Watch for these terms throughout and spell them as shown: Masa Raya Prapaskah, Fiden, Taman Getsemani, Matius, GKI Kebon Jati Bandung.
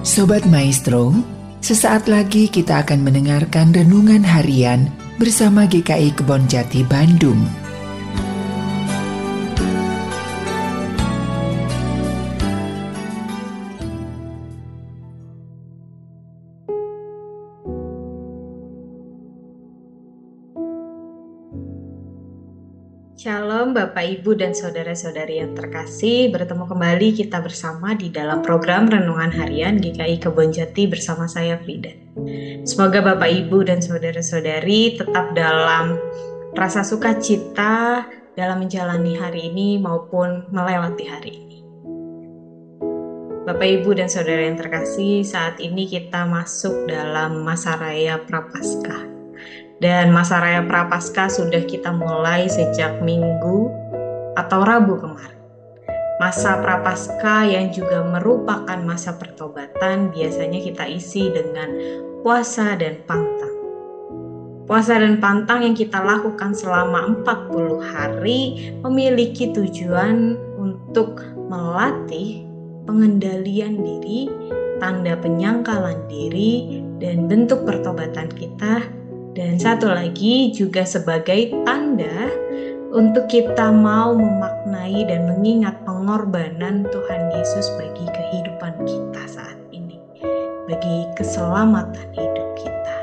Sobat Maestro, sesaat lagi kita akan mendengarkan renungan harian bersama GKI Kebon Jati Bandung. Shalom Bapak, Ibu, dan Saudara-saudari yang terkasih. Bertemu kembali kita bersama di dalam program Renungan Harian GKI Kebon Jati bersama saya, Fiden. Semoga Bapak, Ibu, dan Saudara-saudari tetap dalam rasa sukacita dalam menjalani hari ini maupun melewati hari ini. Bapak, Ibu, dan Saudara yang terkasih, saat ini kita masuk dalam Masa Raya Prapaskah. Dan Masa Raya Prapaskah sudah kita mulai sejak Minggu atau Rabu kemarin. Masa Prapaskah yang juga merupakan masa pertobatan biasanya kita isi dengan puasa dan pantang. Puasa dan pantang yang kita lakukan selama 40 hari memiliki tujuan untuk melatih pengendalian diri, tanda penyangkalan diri, dan bentuk pertobatan kita. Dan satu lagi juga sebagai tanda untuk kita mau memaknai dan mengingat pengorbanan Tuhan Yesus bagi kehidupan kita saat ini, bagi keselamatan hidup kita.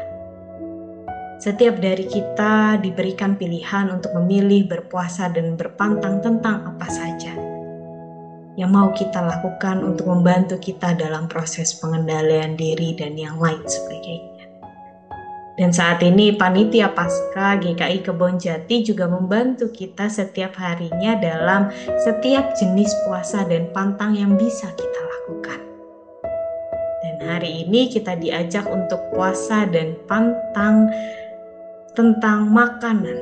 Setiap dari kita diberikan pilihan untuk memilih berpuasa dan berpantang tentang apa saja yang mau kita lakukan untuk membantu kita dalam proses pengendalian diri dan yang lain sebagainya. Dan saat ini Panitia Paskah GKI Kebon Jati juga membantu kita setiap harinya dalam setiap jenis puasa dan pantang yang bisa kita lakukan. Dan hari ini kita diajak untuk puasa dan pantang tentang makanan.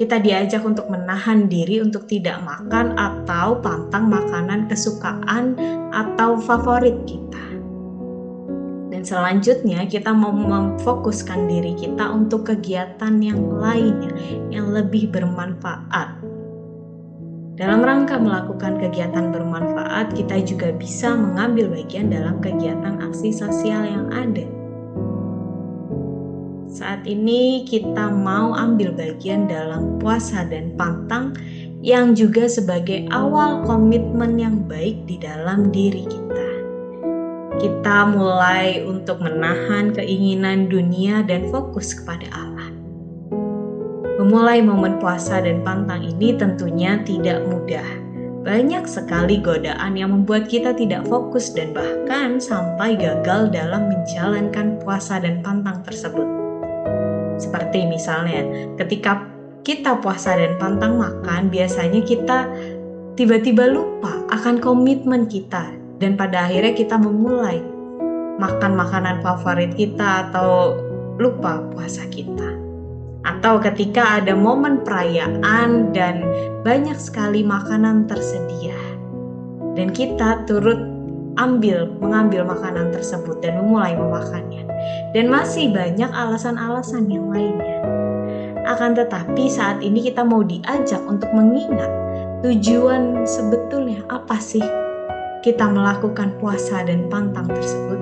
Kita diajak untuk menahan diri untuk tidak makan atau pantang makanan kesukaan atau favorit kita. Dan selanjutnya kita mau memfokuskan diri kita untuk kegiatan yang lainnya, yang lebih bermanfaat. Dalam rangka melakukan kegiatan bermanfaat, kita juga bisa mengambil bagian dalam kegiatan aksi sosial yang ada. Saat ini kita mau ambil bagian dalam puasa dan pantang yang juga sebagai awal komitmen yang baik di dalam diri kita. Kita mulai untuk menahan keinginan dunia dan fokus kepada Allah. Memulai momen puasa dan pantang ini tentunya tidak mudah. Banyak sekali godaan yang membuat kita tidak fokus dan bahkan sampai gagal dalam menjalankan puasa dan pantang tersebut. Seperti misalnya, ketika kita puasa dan pantang makan, biasanya kita tiba-tiba lupa akan komitmen kita. Dan pada akhirnya kita memulai makan makanan favorit kita atau lupa puasa kita. Atau ketika ada momen perayaan dan banyak sekali makanan tersedia. Dan kita turut mengambil makanan tersebut dan memulai memakannya. Dan masih banyak alasan-alasan yang lainnya. Akan tetapi saat ini kita mau diajak untuk mengingat tujuan sebetulnya apa sih kita melakukan puasa dan pantang tersebut.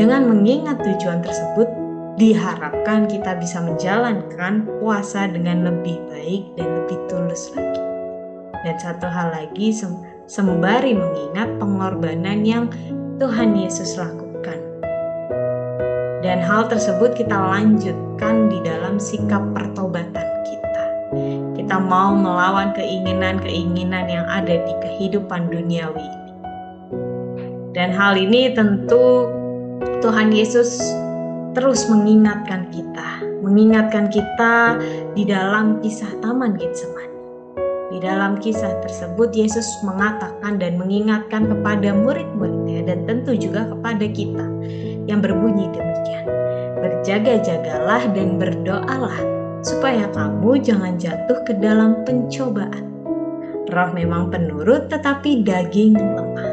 Dengan mengingat tujuan tersebut, diharapkan kita bisa menjalankan puasa dengan lebih baik dan lebih tulus lagi. Dan satu hal lagi, sembari mengingat pengorbanan yang Tuhan Yesus lakukan. Dan hal tersebut kita lanjutkan di dalam sikap pertobatan kita. Kita mau melawan keinginan-keinginan yang ada di kehidupan duniawi ini. Dan hal ini tentu Tuhan Yesus terus mengingatkan kita di dalam kisah Taman Getsemani. Di dalam kisah tersebut Yesus mengatakan dan mengingatkan kepada murid-muridnya dan tentu juga kepada kita yang berbunyi demikian. Berjaga-jagalah dan berdoalah supaya kamu jangan jatuh ke dalam pencobaan. Roh memang penurut tetapi daging lemah.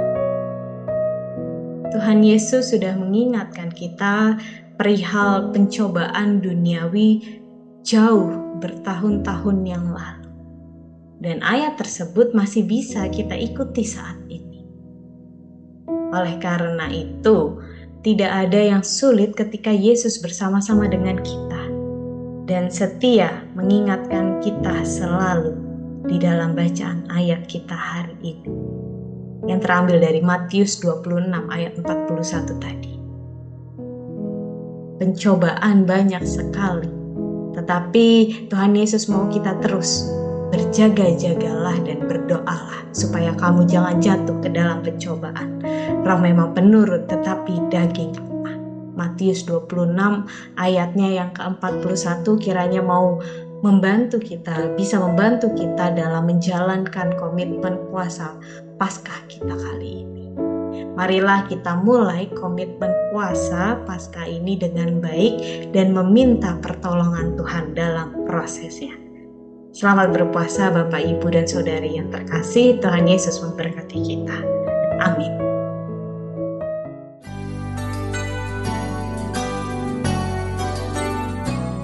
Tuhan Yesus sudah mengingatkan kita perihal pencobaan duniawi jauh bertahun-tahun yang lalu. Dan ayat tersebut masih bisa kita ikuti saat ini. Oleh karena itu, tidak ada yang sulit ketika Yesus bersama-sama dengan kita dan setia mengingatkan kita selalu di dalam bacaan ayat kita hari ini yang terambil dari Matius 26 ayat 41 tadi. Pencobaan banyak sekali, tetapi Tuhan Yesus mau kita terus berjaga-jagalah dan berdoalah supaya kamu jangan jatuh ke dalam pencobaan. Roh memang penurut tetapi daging lemah. Matius 26 ayatnya yang ke-41 kiranya mau membantu kita, bisa membantu kita dalam menjalankan komitmen puasa Paskah kita kali ini. Marilah kita mulai komitmen puasa Paskah ini dengan baik dan meminta pertolongan Tuhan dalam prosesnya. Selamat berpuasa Bapak, Ibu, dan Saudari yang terkasih. Tuhan Yesus memberkati kita. Amin.